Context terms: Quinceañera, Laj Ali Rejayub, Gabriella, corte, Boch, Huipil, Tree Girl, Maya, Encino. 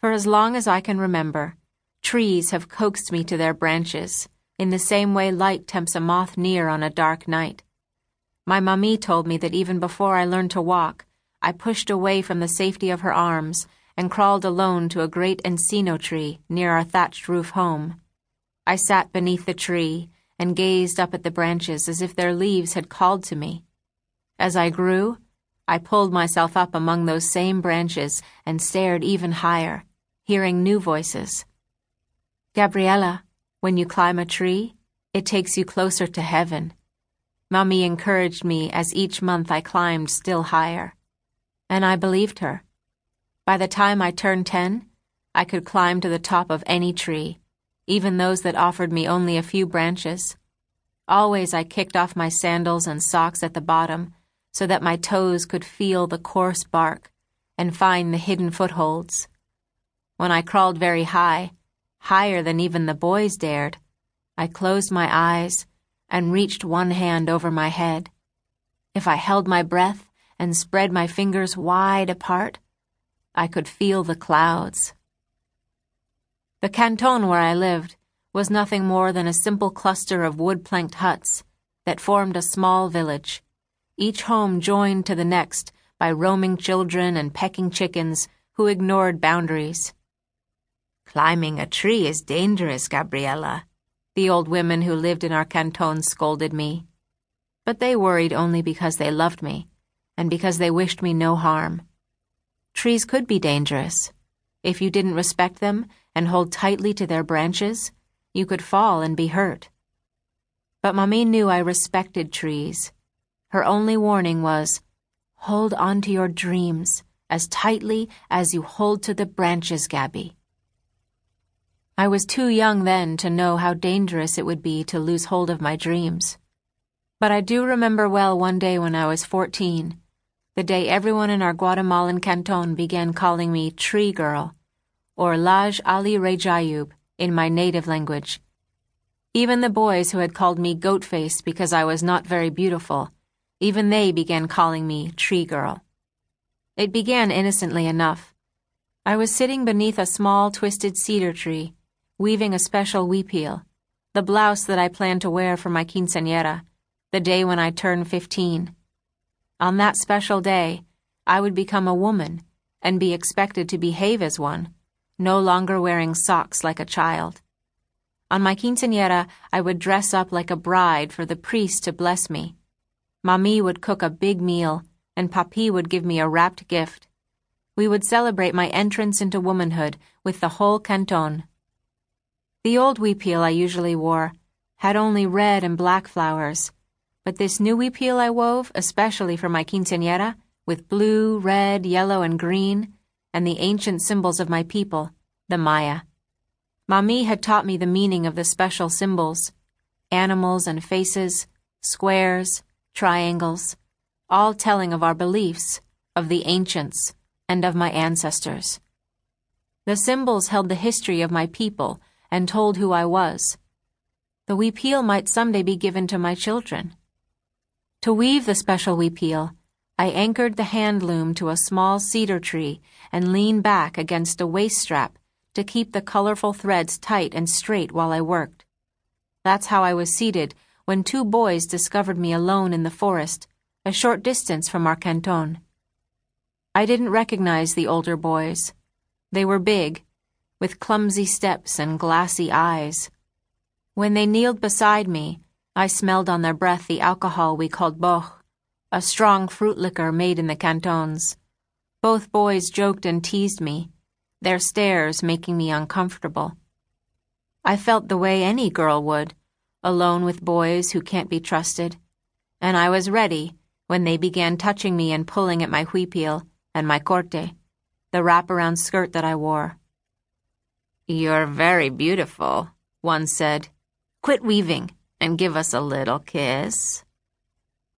For as long as I can remember, trees have coaxed me to their branches, in the same way light tempts a moth near on a dark night. My mummy told me that even before I learned to walk, I pushed away from the safety of her arms and crawled alone to a great Encino tree near our thatched roof home. I sat beneath the tree and gazed up at the branches as if their leaves had called to me. As I grew, I pulled myself up among those same branches and stared even higher, hearing new voices. Gabriella, when you climb a tree, it takes you closer to heaven. Mummy encouraged me as each month I climbed still higher. And I believed her. By the time I turned 10, I could climb to the top of any tree, even those that offered me only a few branches. Always I kicked off my sandals and socks at the bottom so that my toes could feel the coarse bark and find the hidden footholds. When I crawled very high, higher than even the boys dared, I closed my eyes and reached one hand over my head. If I held my breath and spread my fingers wide apart, I could feel the clouds. The canton where I lived was nothing more than a simple cluster of wood-planked huts that formed a small village, each home joined to the next by roaming children and pecking chickens who ignored boundaries. "Climbing a tree is dangerous, Gabriella," the old women who lived in our canton scolded me. But they worried only because they loved me, and because they wished me no harm. Trees could be dangerous. If you didn't respect them and hold tightly to their branches, you could fall and be hurt. But Mummy knew I respected trees. Her only warning was, "Hold on to your dreams as tightly as you hold to the branches, Gabby." I was too young then to know how dangerous it would be to lose hold of my dreams. But I do remember well one day when I was 14, the day everyone in our Guatemalan canton began calling me Tree Girl, or Laj Ali Rejayub in my native language. Even the boys who had called me Goatface because I was not very beautiful, even they began calling me Tree Girl. It began innocently enough. I was sitting beneath a small twisted cedar tree, weaving a special huipil, the blouse that I planned to wear for my quinceañera, the day when I turned 15. On that special day, I would become a woman and be expected to behave as one, no longer wearing socks like a child. On my quinceañera, I would dress up like a bride for the priest to bless me. Mami would cook a big meal, and Papi would give me a wrapped gift. We would celebrate my entrance into womanhood with the whole canton. The old huipil I usually wore had only red and black flowers, but this new huipil I wove, especially for my quinceañera, with blue, red, yellow, and green, and the ancient symbols of my people, the Maya. Mami had taught me the meaning of the special symbols: animals and faces, squares, triangles, all telling of our beliefs, of the ancients, and of my ancestors. The symbols held the history of my people and told who I was. The huipil might someday be given to my children. To weave the special huipil, I anchored the hand loom to a small cedar tree and leaned back against a waist strap to keep the colorful threads tight and straight while I worked. That's how I was seated when two boys discovered me alone in the forest, a short distance from our canton. I didn't recognize the older boys. They were big, with clumsy steps and glassy eyes. When they kneeled beside me, I smelled on their breath the alcohol we called Boch, a strong fruit liquor made in the cantons. Both boys joked and teased me, their stares making me uncomfortable. I felt the way any girl would, alone with boys who can't be trusted, and I was ready when they began touching me and pulling at my huipil and my corte, the wraparound skirt that I wore. "You're very beautiful," one said. "Quit weaving and give us a little kiss."